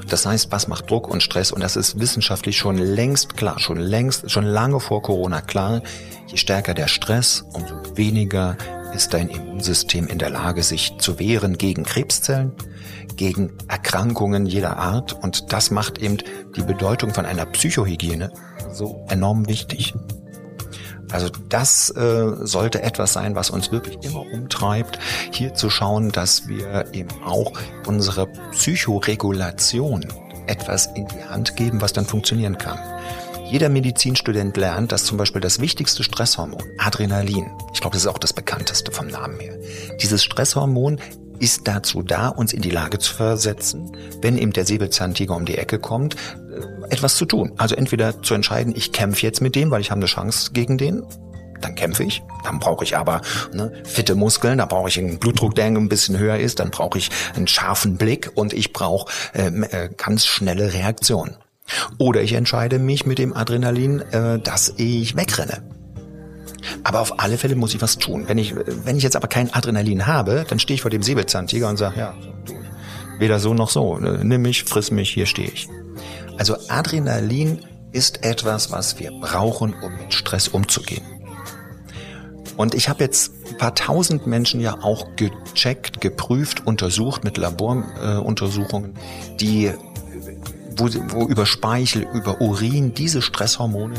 Das heißt, was macht Druck und Stress? Und das ist wissenschaftlich schon längst klar, schon längst, schon lange vor Corona klar. Je stärker der Stress, umso weniger ist dein Immunsystem in der Lage, sich zu wehren gegen Krebszellen, gegen Erkrankungen jeder Art. Und das macht eben die Bedeutung von einer Psychohygiene so enorm wichtig. Also das äh, sollte etwas sein, was uns wirklich immer umtreibt, hier zu schauen, dass wir eben auch unserer Psychoregulation etwas in die Hand geben, was dann funktionieren kann. Jeder Medizinstudent lernt, dass zum Beispiel das wichtigste Stresshormon, Adrenalin, ich glaube, das ist auch das bekannteste vom Namen her, dieses Stresshormon ist dazu da, uns in die Lage zu versetzen, wenn eben der Säbelzahntiger um die Ecke kommt, etwas zu tun. Also entweder zu entscheiden, ich kämpfe jetzt mit dem, weil ich habe eine Chance gegen den, dann kämpfe ich. Dann brauche ich aber ne, fitte Muskeln, da brauche ich einen Blutdruck, der ein bisschen höher ist, dann brauche ich einen scharfen Blick und ich brauche ähm, äh, ganz schnelle Reaktionen. Oder ich entscheide mich mit dem Adrenalin, äh, dass ich wegrenne. Aber auf alle Fälle muss ich was tun. Wenn ich, wenn ich jetzt aber kein Adrenalin habe, dann stehe ich vor dem Säbelzahntiger und sage, ja, weder so noch so. Nimm mich, friss mich, hier stehe ich. Also Adrenalin ist etwas, was wir brauchen, um mit Stress umzugehen. Und ich habe jetzt ein paar tausend Menschen ja auch gecheckt, geprüft, untersucht mit Laboruntersuchungen, äh, die Wo, wo über Speichel, über Urin diese Stresshormone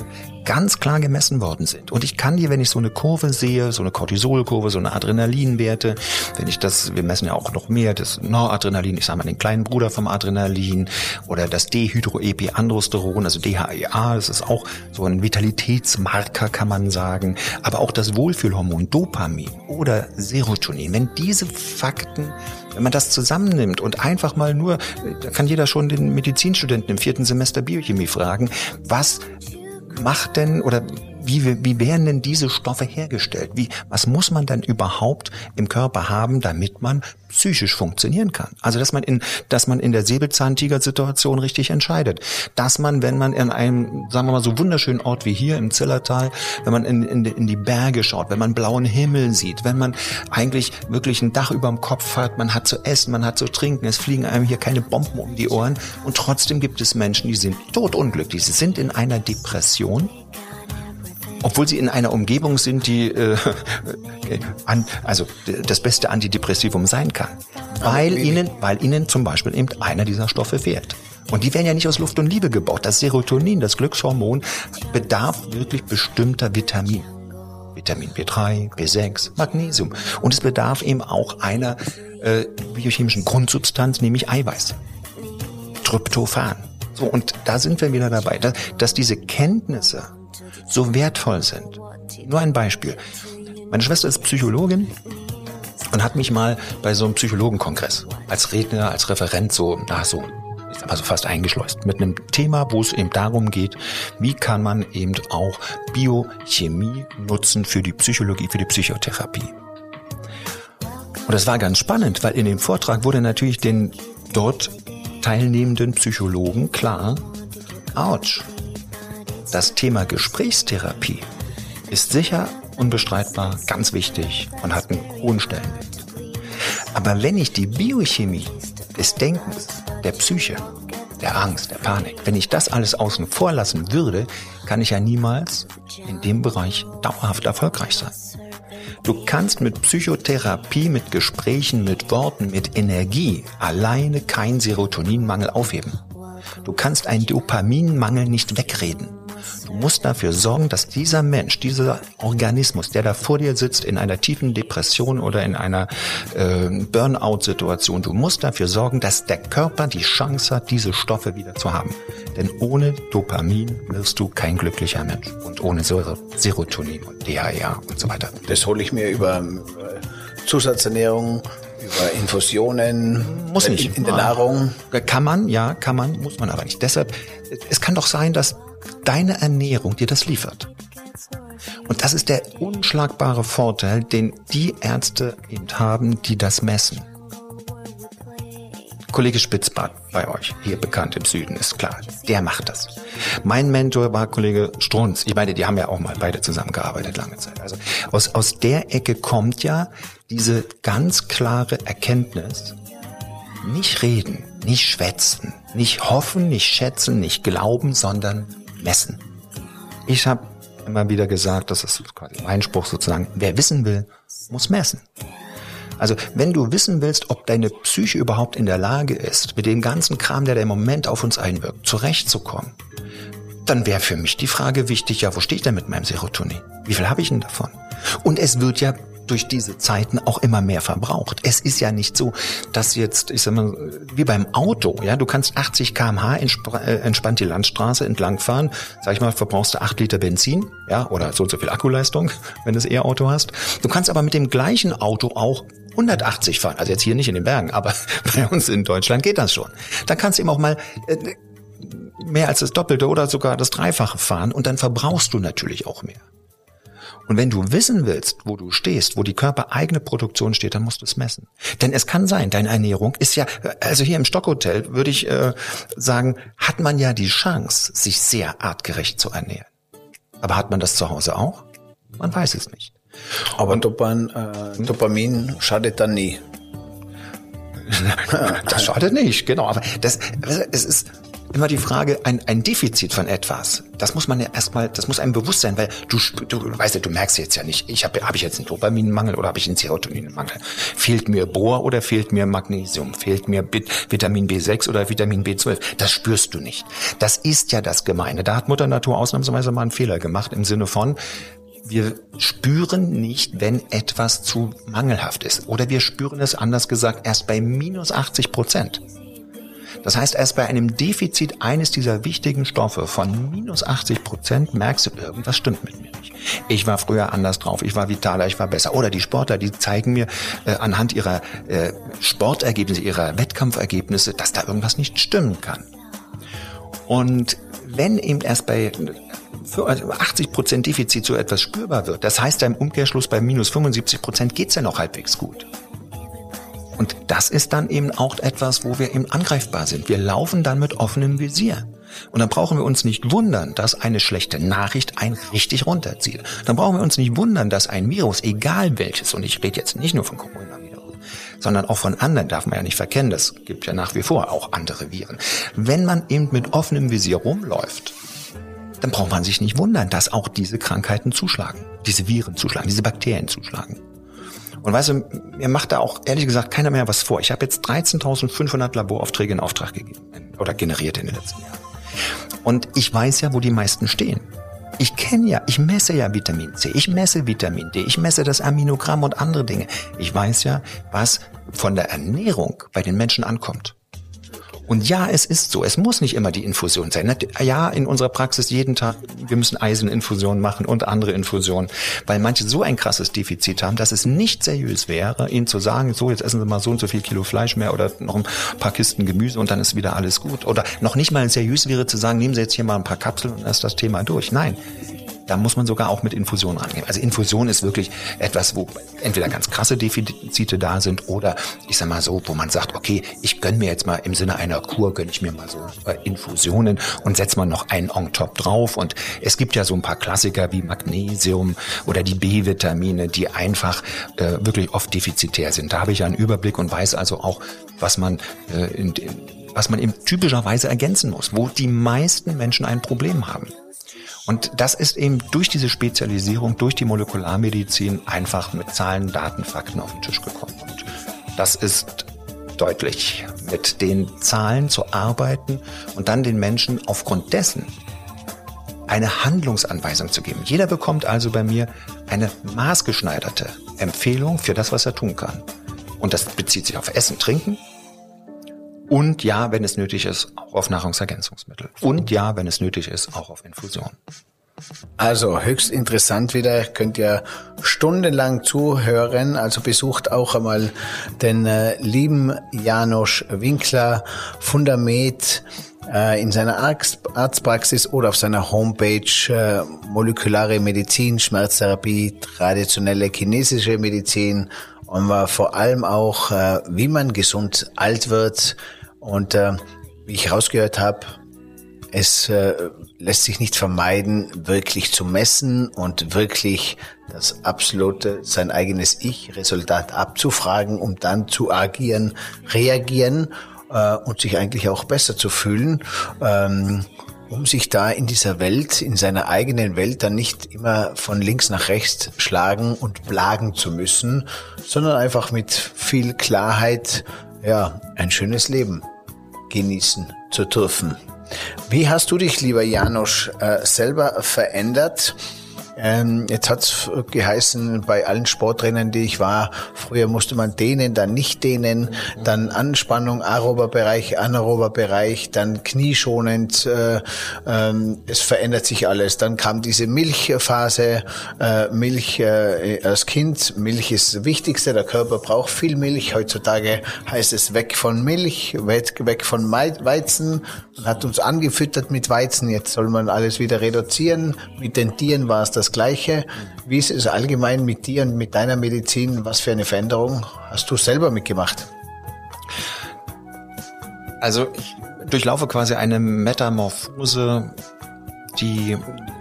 ganz klar gemessen worden sind. Und ich kann dir, wenn ich so eine Kurve sehe, so eine Cortisolkurve, so eine Adrenalinwerte, wenn ich das, wir messen ja auch noch mehr, das Noradrenalin, ich sage mal den kleinen Bruder vom Adrenalin, oder das Dehydroepiandrosteron, also D H E A, das ist auch so ein Vitalitätsmarker, kann man sagen, aber auch das Wohlfühlhormon Dopamin oder Serotonin, wenn diese Fakten, wenn man das zusammennimmt und einfach mal nur, da kann jeder schon den Medizinstudenten im vierten Semester Biochemie fragen, was macht denn oder wie, wie werden denn diese Stoffe hergestellt? Wie, was muss man dann überhaupt im Körper haben, damit man psychisch funktionieren kann? Also, dass man in, dass man in der Säbelzahntiger-Situation richtig entscheidet. Dass man, wenn man in einem, sagen wir mal, so wunderschönen Ort wie hier im Zillertal, wenn man in, in, in die Berge schaut, wenn man blauen Himmel sieht, wenn man eigentlich wirklich ein Dach über dem Kopf hat, man hat zu essen, man hat zu trinken, es fliegen einem hier keine Bomben um die Ohren und trotzdem gibt es Menschen, die sind totunglücklich, sie sind in einer Depression, obwohl sie in einer Umgebung sind, die äh, an, also das beste Antidepressivum sein kann, weil ihnen, weil ihnen zum Beispiel eben einer dieser Stoffe fehlt. Und die werden ja nicht aus Luft und Liebe gebaut. Das Serotonin, das Glückshormon, bedarf wirklich bestimmter Vitamine. Vitamin B drei, B sechs, Magnesium. Und es bedarf eben auch einer äh, biochemischen Grundsubstanz, nämlich Eiweiß. Tryptophan. So, und da sind wir wieder dabei, dass, dass diese Kenntnisse so wertvoll sind. Nur ein Beispiel. Meine Schwester ist Psychologin und hat mich mal bei so einem Psychologenkongress als Redner, als Referent so, na so, also fast eingeschleust, mit einem Thema, wo es eben darum geht, wie kann man eben auch Biochemie nutzen für die Psychologie, für die Psychotherapie. Und das war ganz spannend, weil in dem Vortrag wurde natürlich den dort teilnehmenden Psychologen klar, ouch, das Thema Gesprächstherapie ist sicher unbestreitbar ganz wichtig und hat einen hohen Stellenwert. Aber wenn ich die Biochemie des Denkens, der Psyche, der Angst, der Panik, wenn ich das alles außen vor lassen würde, kann ich ja niemals in dem Bereich dauerhaft erfolgreich sein. Du kannst mit Psychotherapie, mit Gesprächen, mit Worten, mit Energie alleine keinen Serotoninmangel aufheben. Du kannst einen Dopaminmangel nicht wegreden. Du musst dafür sorgen, dass dieser Mensch, dieser Organismus, der da vor dir sitzt, in einer tiefen Depression oder in einer äh, Burnout-Situation, du musst dafür sorgen, dass der Körper die Chance hat, diese Stoffe wieder zu haben. Denn ohne Dopamin wirst du kein glücklicher Mensch. Und ohne Säure, Serotonin und D H E A und so weiter. Das hole ich mir über Zusatzernährung, über Infusionen, muss nicht. In, in der Nahrung. Kann man, ja, kann man, muss man aber nicht. Deshalb, es kann doch sein, dass deine Ernährung dir das liefert. Und das ist der unschlagbare Vorteil, den die Ärzte eben haben, die das messen. Kollege Spitzbart bei euch, hier bekannt im Süden, ist klar, der macht das. Mein Mentor war Kollege Strunz. Ich meine, die haben ja auch mal beide zusammengearbeitet lange Zeit. Also aus, aus der Ecke kommt ja diese ganz klare Erkenntnis, nicht reden, nicht schwätzen, nicht hoffen, nicht schätzen, nicht glauben, sondern messen. Ich habe immer wieder gesagt, das ist quasi mein Spruch sozusagen, wer wissen will, muss messen. Also wenn du wissen willst, ob deine Psyche überhaupt in der Lage ist, mit dem ganzen Kram, der da im Moment auf uns einwirkt, zurechtzukommen, dann wäre für mich die Frage wichtig, ja, wo stehe ich denn mit meinem Serotonin? Wie viel habe ich denn davon? Und es wird ja durch diese Zeiten auch immer mehr verbraucht. Es ist ja nicht so, dass jetzt, ich sag mal, wie beim Auto, ja, du kannst achtzig Kilometer pro Stunde entsp- äh, entspannt die Landstraße entlangfahren, sag ich mal, verbrauchst du acht Liter Benzin, ja, oder so und so viel Akkuleistung, wenn du das E-Auto hast. Du kannst aber mit dem gleichen Auto auch hundertachtzig fahren, also jetzt hier nicht in den Bergen, aber bei uns in Deutschland geht das schon. Dann kannst du eben auch mal äh, mehr als das Doppelte oder sogar das Dreifache fahren und dann verbrauchst du natürlich auch mehr. Und wenn du wissen willst, wo du stehst, wo die körpereigene Produktion steht, dann musst du es messen. Denn es kann sein, deine Ernährung ist ja, also hier im Stockhotel würde ich äh, sagen, hat man ja die Chance, sich sehr artgerecht zu ernähren. Aber hat man das zu Hause auch? Man weiß es nicht. Aber und, Dopan, äh, Dopamin schadet dann nie. Das schadet nicht, genau. Aber das, es ist immer die Frage, ein, ein Defizit von etwas. Das muss man ja erstmal, das muss einem bewusst sein, weil du, du weißt ja, du merkst jetzt ja nicht, ich habe, habe ich jetzt einen Dopaminmangel oder habe ich einen Serotoninmangel? Fehlt mir Bohr oder fehlt mir Magnesium? Fehlt mir Bit, Vitamin B sechs oder Vitamin B zwölf? Das spürst du nicht. Das ist ja das Gemeine. Da hat Mutter Natur ausnahmsweise mal einen Fehler gemacht im Sinne von, wir spüren nicht, wenn etwas zu mangelhaft ist. Oder wir spüren es, anders gesagt, erst bei minus achtzig Prozent. Das heißt, erst bei einem Defizit eines dieser wichtigen Stoffe von minus achtzig Prozent merkst du, irgendwas stimmt mit mir nicht. Ich war früher anders drauf, ich war vitaler, ich war besser. Oder die Sportler, die zeigen mir äh, anhand ihrer äh, Sportergebnisse, ihrer Wettkampfergebnisse, dass da irgendwas nicht stimmen kann. Und wenn eben erst bei achtzig Prozent Defizit so etwas spürbar wird, das heißt, im Umkehrschluss bei minus fünfundsiebzig Prozent geht's ja noch halbwegs gut. Und das ist dann eben auch etwas, wo wir eben angreifbar sind. Wir laufen dann mit offenem Visier. Und dann brauchen wir uns nicht wundern, dass eine schlechte Nachricht einen richtig runterzieht. Dann brauchen wir uns nicht wundern, dass ein Virus, egal welches, und ich rede jetzt nicht nur von Corona wieder, sondern auch von anderen, darf man ja nicht verkennen, das gibt ja nach wie vor auch andere Viren. Wenn man eben mit offenem Visier rumläuft, dann braucht man sich nicht wundern, dass auch diese Krankheiten zuschlagen, diese Viren zuschlagen, diese Bakterien zuschlagen. Und weißt du, mir macht da auch ehrlich gesagt keiner mehr was vor. Ich habe jetzt dreizehntausendfünfhundert Laboraufträge in Auftrag gegeben oder generiert in den letzten Jahren. Und ich weiß ja, wo die meisten stehen. Ich kenne ja, ich messe ja Vitamin C, ich messe Vitamin D, ich messe das Aminogramm und andere Dinge. Ich weiß ja, was von der Ernährung bei den Menschen ankommt. Und ja, es ist so, es muss nicht immer die Infusion sein. Ja, in unserer Praxis jeden Tag, wir müssen Eiseninfusionen machen und andere Infusionen, weil manche so ein krasses Defizit haben, dass es nicht seriös wäre, ihnen zu sagen, so, jetzt essen Sie mal so und so viel Kilo Fleisch mehr oder noch ein paar Kisten Gemüse und dann ist wieder alles gut. Oder noch nicht mal seriös wäre zu sagen, nehmen Sie jetzt hier mal ein paar Kapseln und dann ist das Thema durch. Nein, da muss man sogar auch mit Infusion rangehen. Also Infusion ist wirklich etwas, wo entweder ganz krasse Defizite da sind oder, ich sag mal so, wo man sagt, okay, ich gönne mir jetzt mal im Sinne einer Kur, gönne ich mir mal so Infusionen und setze mal noch einen on top drauf. Und es gibt ja so ein paar Klassiker wie Magnesium oder die B-Vitamine, die einfach äh, wirklich oft defizitär sind. Da habe ich ja einen Überblick und weiß also auch, was man äh, in, in, was man eben typischerweise ergänzen muss, wo die meisten Menschen ein Problem haben. Und das ist eben durch diese Spezialisierung, durch die Molekularmedizin einfach mit Zahlen, Daten, Fakten auf den Tisch gekommen. Und das ist deutlich, mit den Zahlen zu arbeiten und dann den Menschen aufgrund dessen eine Handlungsanweisung zu geben. Jeder bekommt also bei mir eine maßgeschneiderte Empfehlung für das, was er tun kann. Und das bezieht sich auf Essen, Trinken. Und ja, wenn es nötig ist, auch auf Nahrungsergänzungsmittel. Und ja, wenn es nötig ist, auch auf Infusion. Also höchst interessant wieder, könnt ihr stundenlang zuhören. Also besucht auch einmal den äh, lieben Janosch Winkler von Damed äh, in seiner Arzt- Arztpraxis oder auf seiner Homepage äh, molekulare Medizin, Schmerztherapie, traditionelle chinesische Medizin. Und war vor allem auch, äh, wie man gesund alt wird. Und äh, wie ich rausgehört habe, es äh, lässt sich nicht vermeiden, wirklich zu messen und wirklich das absolute, sein eigenes Ich-Resultat abzufragen, um dann zu agieren, reagieren äh, und sich eigentlich auch besser zu fühlen, ähm, um sich da in dieser Welt, in seiner eigenen Welt dann nicht immer von links nach rechts schlagen und plagen zu müssen, sondern einfach mit viel Klarheit, ja, ein schönes Leben genießen zu dürfen. Wie hast du dich, lieber Janosch, selber verändert? Jetzt hat's geheißen, bei allen Sportrennen, die ich war, früher musste man dehnen, dann nicht dehnen, dann Anspannung, aerober Bereich, anaerober Bereich, dann knieschonend, äh, ähm, es verändert sich alles. Dann kam diese Milchphase, äh, Milch äh, als Kind, Milch ist das Wichtigste, der Körper braucht viel Milch. Heutzutage heißt es weg von Milch, weg, weg von Weizen. Man hat uns angefüttert mit Weizen, jetzt soll man alles wieder reduzieren. Mit den Tieren war es das das Gleiche. Wie ist es allgemein mit dir und mit deiner Medizin? Was für eine Veränderung hast du selber mitgemacht? Also ich durchlaufe quasi eine Metamorphose, die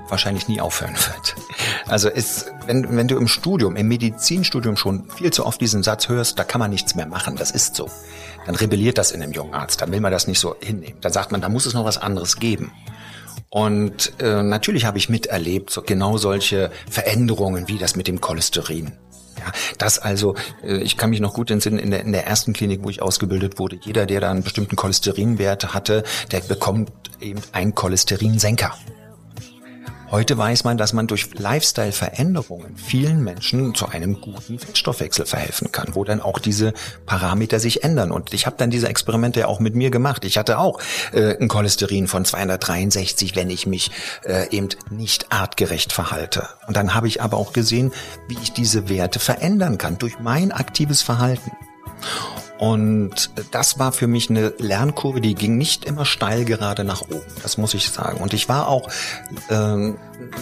wahrscheinlich nie aufhören wird. Also ist, wenn, wenn du im Studium, im Medizinstudium schon viel zu oft diesen Satz hörst, da kann man nichts mehr machen, das ist so. Dann rebelliert das in einem jungen Arzt, dann will man das nicht so hinnehmen. Dann sagt man, da muss es noch was anderes geben. Und äh, natürlich habe ich miterlebt, so genau solche Veränderungen wie das mit dem Cholesterin. Ja, das also, äh, ich kann mich noch gut entsinnen, in der, in der ersten Klinik, wo ich ausgebildet wurde, jeder, der da einen bestimmten Cholesterinwert hatte, der bekommt eben einen Cholesterinsenker. Heute weiß man, dass man durch Lifestyle-Veränderungen vielen Menschen zu einem guten Fettstoffwechsel verhelfen kann, wo dann auch diese Parameter sich ändern. Und ich habe dann diese Experimente ja auch mit mir gemacht. Ich hatte auch äh, ein Cholesterin von zweihundertdreiundsechzig, wenn ich mich äh, eben nicht artgerecht verhalte. Und dann habe ich aber auch gesehen, wie ich diese Werte verändern kann durch mein aktives Verhalten. Und das war für mich eine Lernkurve, die ging nicht immer steil gerade nach oben, das muss ich sagen. Und ich war auch ähm,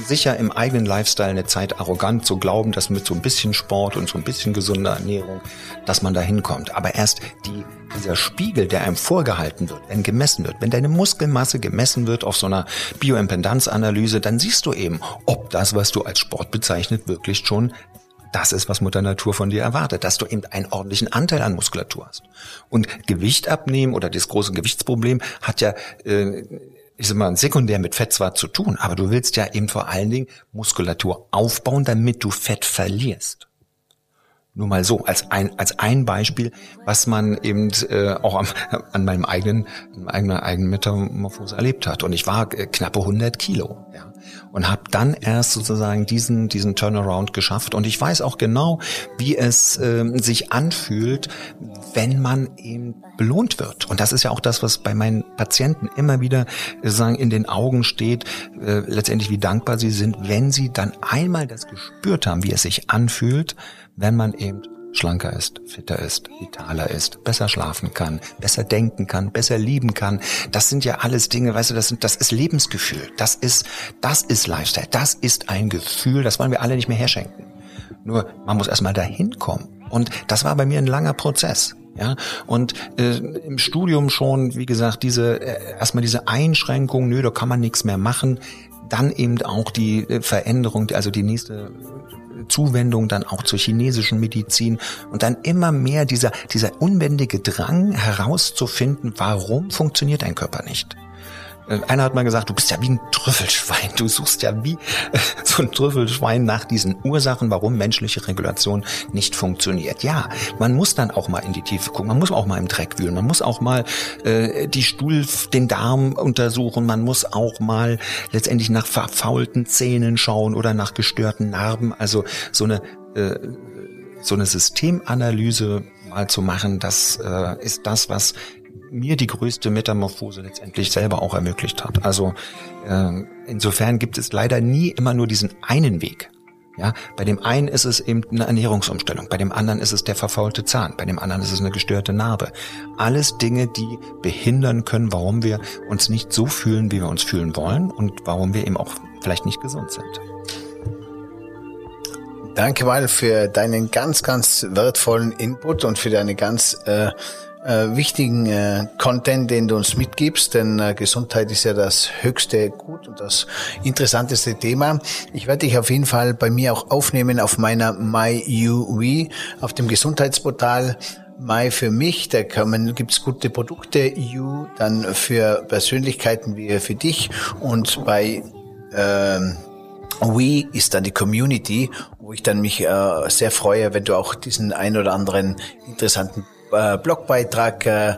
sicher im eigenen Lifestyle eine Zeit arrogant, zu glauben, dass mit so ein bisschen Sport und so ein bisschen gesunder Ernährung, dass man da hinkommt. Aber erst die, dieser Spiegel, der einem vorgehalten wird, wenn gemessen wird, wenn deine Muskelmasse gemessen wird auf so einer Bioimpedanzanalyse, dann siehst du eben, ob das, was du als Sport bezeichnet, wirklich schon das ist, was Mutter Natur von dir erwartet, dass du eben einen ordentlichen Anteil an Muskulatur hast. Und Gewicht abnehmen oder das große Gewichtsproblem hat ja, äh, ich sag mal, sekundär mit Fett zwar zu tun, aber du willst ja eben vor allen Dingen Muskulatur aufbauen, damit du Fett verlierst. Nur mal so, als ein, als ein Beispiel, was man eben äh, auch am, an meinem eigenen, meiner eigenen Metamorphose erlebt hat. Und ich war äh, knappe hundert Kilo, ja. Und habe dann erst sozusagen diesen diesen Turnaround geschafft. Und ich weiß auch genau, wie es äh, sich anfühlt, wenn man eben belohnt wird. Und das ist ja auch das, was bei meinen Patienten immer wieder sozusagen in den Augen steht, äh, letztendlich wie dankbar sie sind, wenn sie dann einmal das gespürt haben, wie es sich anfühlt, wenn man eben schlanker ist, fitter ist, vitaler ist, besser schlafen kann, besser denken kann, besser lieben kann. Das sind ja alles Dinge, weißt du, das sind, das ist Lebensgefühl. Das ist, das ist Lifestyle. Das ist ein Gefühl, das wollen wir alle nicht mehr herschenken. Nur, man muss erstmal dahin kommen. Und das war bei mir ein langer Prozess. Ja, und äh, im Studium schon, wie gesagt, diese, äh, erstmal diese Einschränkung, nö, da kann man nichts mehr machen. Dann eben auch die äh, Veränderung, also die nächste Zuwendung dann auch zur chinesischen Medizin und dann immer mehr dieser, dieser unbändige Drang herauszufinden, warum funktioniert dein Körper nicht. Einer hat mal gesagt, du bist ja wie ein Trüffelschwein, du suchst ja wie so ein Trüffelschwein nach diesen Ursachen, warum menschliche Regulation nicht funktioniert. Ja, man muss dann auch mal in die Tiefe gucken, man muss auch mal im Dreck wühlen, man muss auch mal äh, die Stuhl, den Darm untersuchen, man muss auch mal letztendlich nach verfaulten Zähnen schauen oder nach gestörten Narben. Also so eine, äh, so eine Systemanalyse mal zu machen, das äh, ist das, was mir die größte Metamorphose letztendlich selber auch ermöglicht hat. Also äh, insofern gibt es leider nie immer nur diesen einen Weg. Ja, bei dem einen ist es eben eine Ernährungsumstellung, bei dem anderen ist es der verfaulte Zahn, bei dem anderen ist es eine gestörte Narbe. Alles Dinge, die behindern können, warum wir uns nicht so fühlen, wie wir uns fühlen wollen und warum wir eben auch vielleicht nicht gesund sind. Danke mal für deinen ganz, ganz wertvollen Input und für deine ganz äh Äh, wichtigen äh, Content, den du uns mitgibst, denn äh, Gesundheit ist ja das höchste Gut und das interessanteste Thema. Ich werde dich auf jeden Fall bei mir auch aufnehmen auf meiner myuweed, auf dem Gesundheitsportal. My für mich, da kommen, gibt's gute Produkte, you dann für Persönlichkeiten wie für dich und bei äh, we ist dann die Community, wo ich dann mich äh, sehr freue, wenn du auch diesen ein oder anderen interessanten Blogbeitrag äh,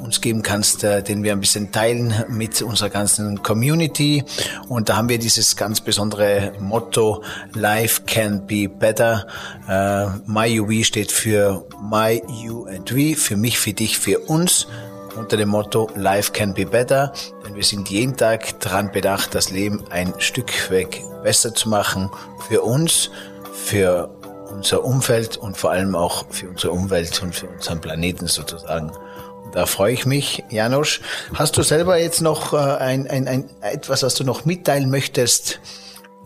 uns geben kannst, äh, den wir ein bisschen teilen mit unserer ganzen Community. Und da haben wir dieses ganz besondere Motto, Life can be better. Äh, myuweed steht für My, You and We, für mich, für dich, für uns, unter dem Motto, Life can be better. Denn wir sind jeden Tag daran bedacht, das Leben ein Stück weg besser zu machen, für uns, für unser Umfeld und vor allem auch für unsere Umwelt und für unseren Planeten sozusagen. Und da freue ich mich. Janosch, hast du selber jetzt noch ein, ein, ein etwas, was du noch mitteilen möchtest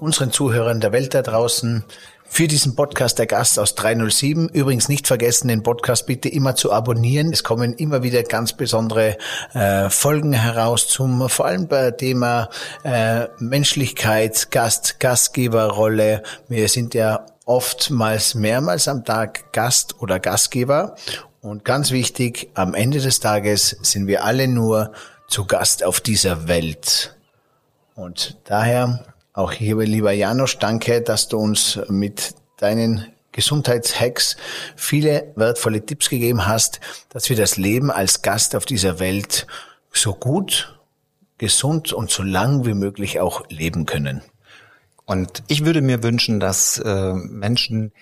unseren Zuhörern der Welt da draußen. Für diesen Podcast der Gast aus drei null sieben. Übrigens nicht vergessen, den Podcast bitte immer zu abonnieren. Es kommen immer wieder ganz besondere äh, Folgen heraus zum vor allem bei Thema äh, Menschlichkeit, Gast, Gastgeberrolle. Wir sind ja oftmals mehrmals am Tag Gast oder Gastgeber. Und ganz wichtig, am Ende des Tages sind wir alle nur zu Gast auf dieser Welt. Und daher auch hier, lieber Janosch, danke, dass du uns mit deinen Gesundheitshacks viele wertvolle Tipps gegeben hast, dass wir das Leben als Gast auf dieser Welt so gut, gesund und so lang wie möglich auch leben können. Und ich würde mir wünschen, dass äh, Menschen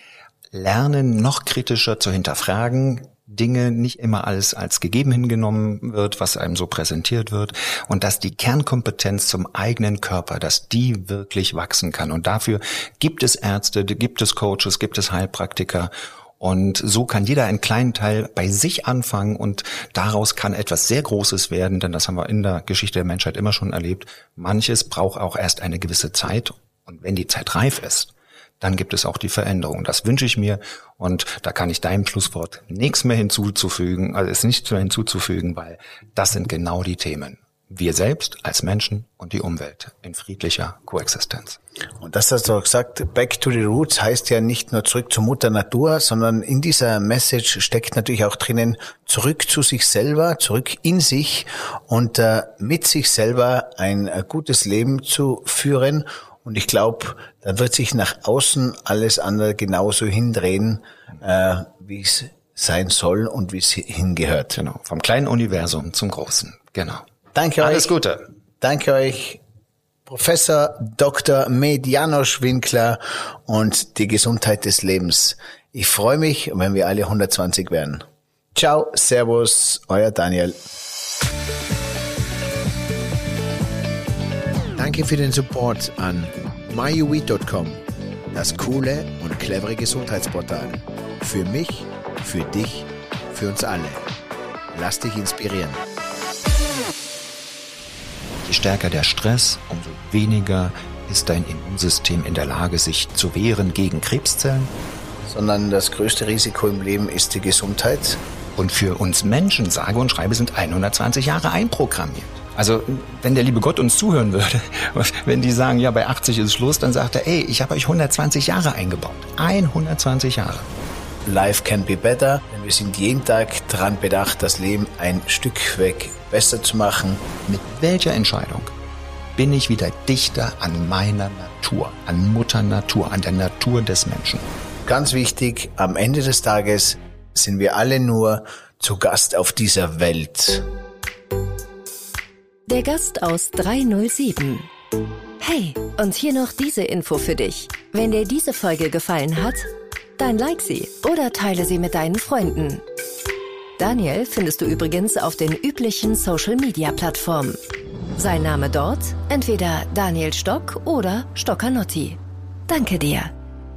lernen, noch kritischer zu hinterfragen, Dinge, nicht immer alles als gegeben hingenommen wird, was einem so präsentiert wird, und dass die Kernkompetenz zum eigenen Körper, dass die wirklich wachsen kann. Und dafür gibt es Ärzte, gibt es Coaches, gibt es Heilpraktiker, und so kann jeder einen kleinen Teil bei sich anfangen und daraus kann etwas sehr Großes werden, denn das haben wir in der Geschichte der Menschheit immer schon erlebt. Manches braucht auch erst eine gewisse Zeit, und wenn die Zeit reif ist, dann gibt es auch die Veränderung. Das wünsche ich mir, und da kann ich deinem Schlusswort nichts mehr hinzuzufügen, also ist nichts mehr hinzuzufügen, weil das sind genau die Themen. Wir selbst als Menschen und die Umwelt in friedlicher Koexistenz. Und das hast du auch gesagt, Back to the Roots heißt ja nicht nur zurück zur Mutter Natur, sondern in dieser Message steckt natürlich auch drinnen, zurück zu sich selber, zurück in sich und äh, mit sich selber ein äh, gutes Leben zu führen. Und ich glaube, da wird sich nach außen alles andere genauso hindrehen, äh, wie es sein soll und wie es hingehört. Genau, vom kleinen Universum zum großen. Genau. Danke euch. Alles Gute. Danke euch, Professor Doktor Med Janosch Winkler und die Gesundheit des Lebens. Ich freue mich, wenn wir alle hundertzwanzig werden. Ciao, Servus, euer Daniel. Danke für den Support an myuweed punkt com, das coole und clevere Gesundheitsportal. Für mich, für dich, für uns alle. Lass dich inspirieren. Je stärker der Stress, umso weniger ist dein Immunsystem in der Lage, sich zu wehren gegen Krebszellen. Sondern das größte Risiko im Leben ist die Gesundheit. Und für uns Menschen, sage und schreibe, sind hundertzwanzig Jahre einprogrammiert. Also wenn der liebe Gott uns zuhören würde, wenn die sagen, ja, bei achtzig ist Schluss, dann sagt er, ey, ich habe euch hundertzwanzig Jahre eingebaut. hundertzwanzig Jahre. Life can be better. Wir sind jeden Tag daran bedacht, das Leben ein Stück weg besser zu machen. Mit welcher Entscheidung bin ich wieder dichter an meiner Natur, an Mutter Natur, an der Natur des Menschen? Ganz wichtig, am Ende des Tages sind wir alle nur zu Gast auf dieser Welt. Der Gast aus drei null sieben. Hey, und hier noch diese Info für dich. Wenn dir diese Folge gefallen hat, dann like sie oder teile sie mit deinen Freunden. Daniel findest du übrigens auf den üblichen Social-Media-Plattformen. Sein Name dort, entweder Daniel Stock oder Stoccanotti. Danke dir,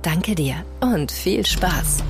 danke dir und viel Spaß.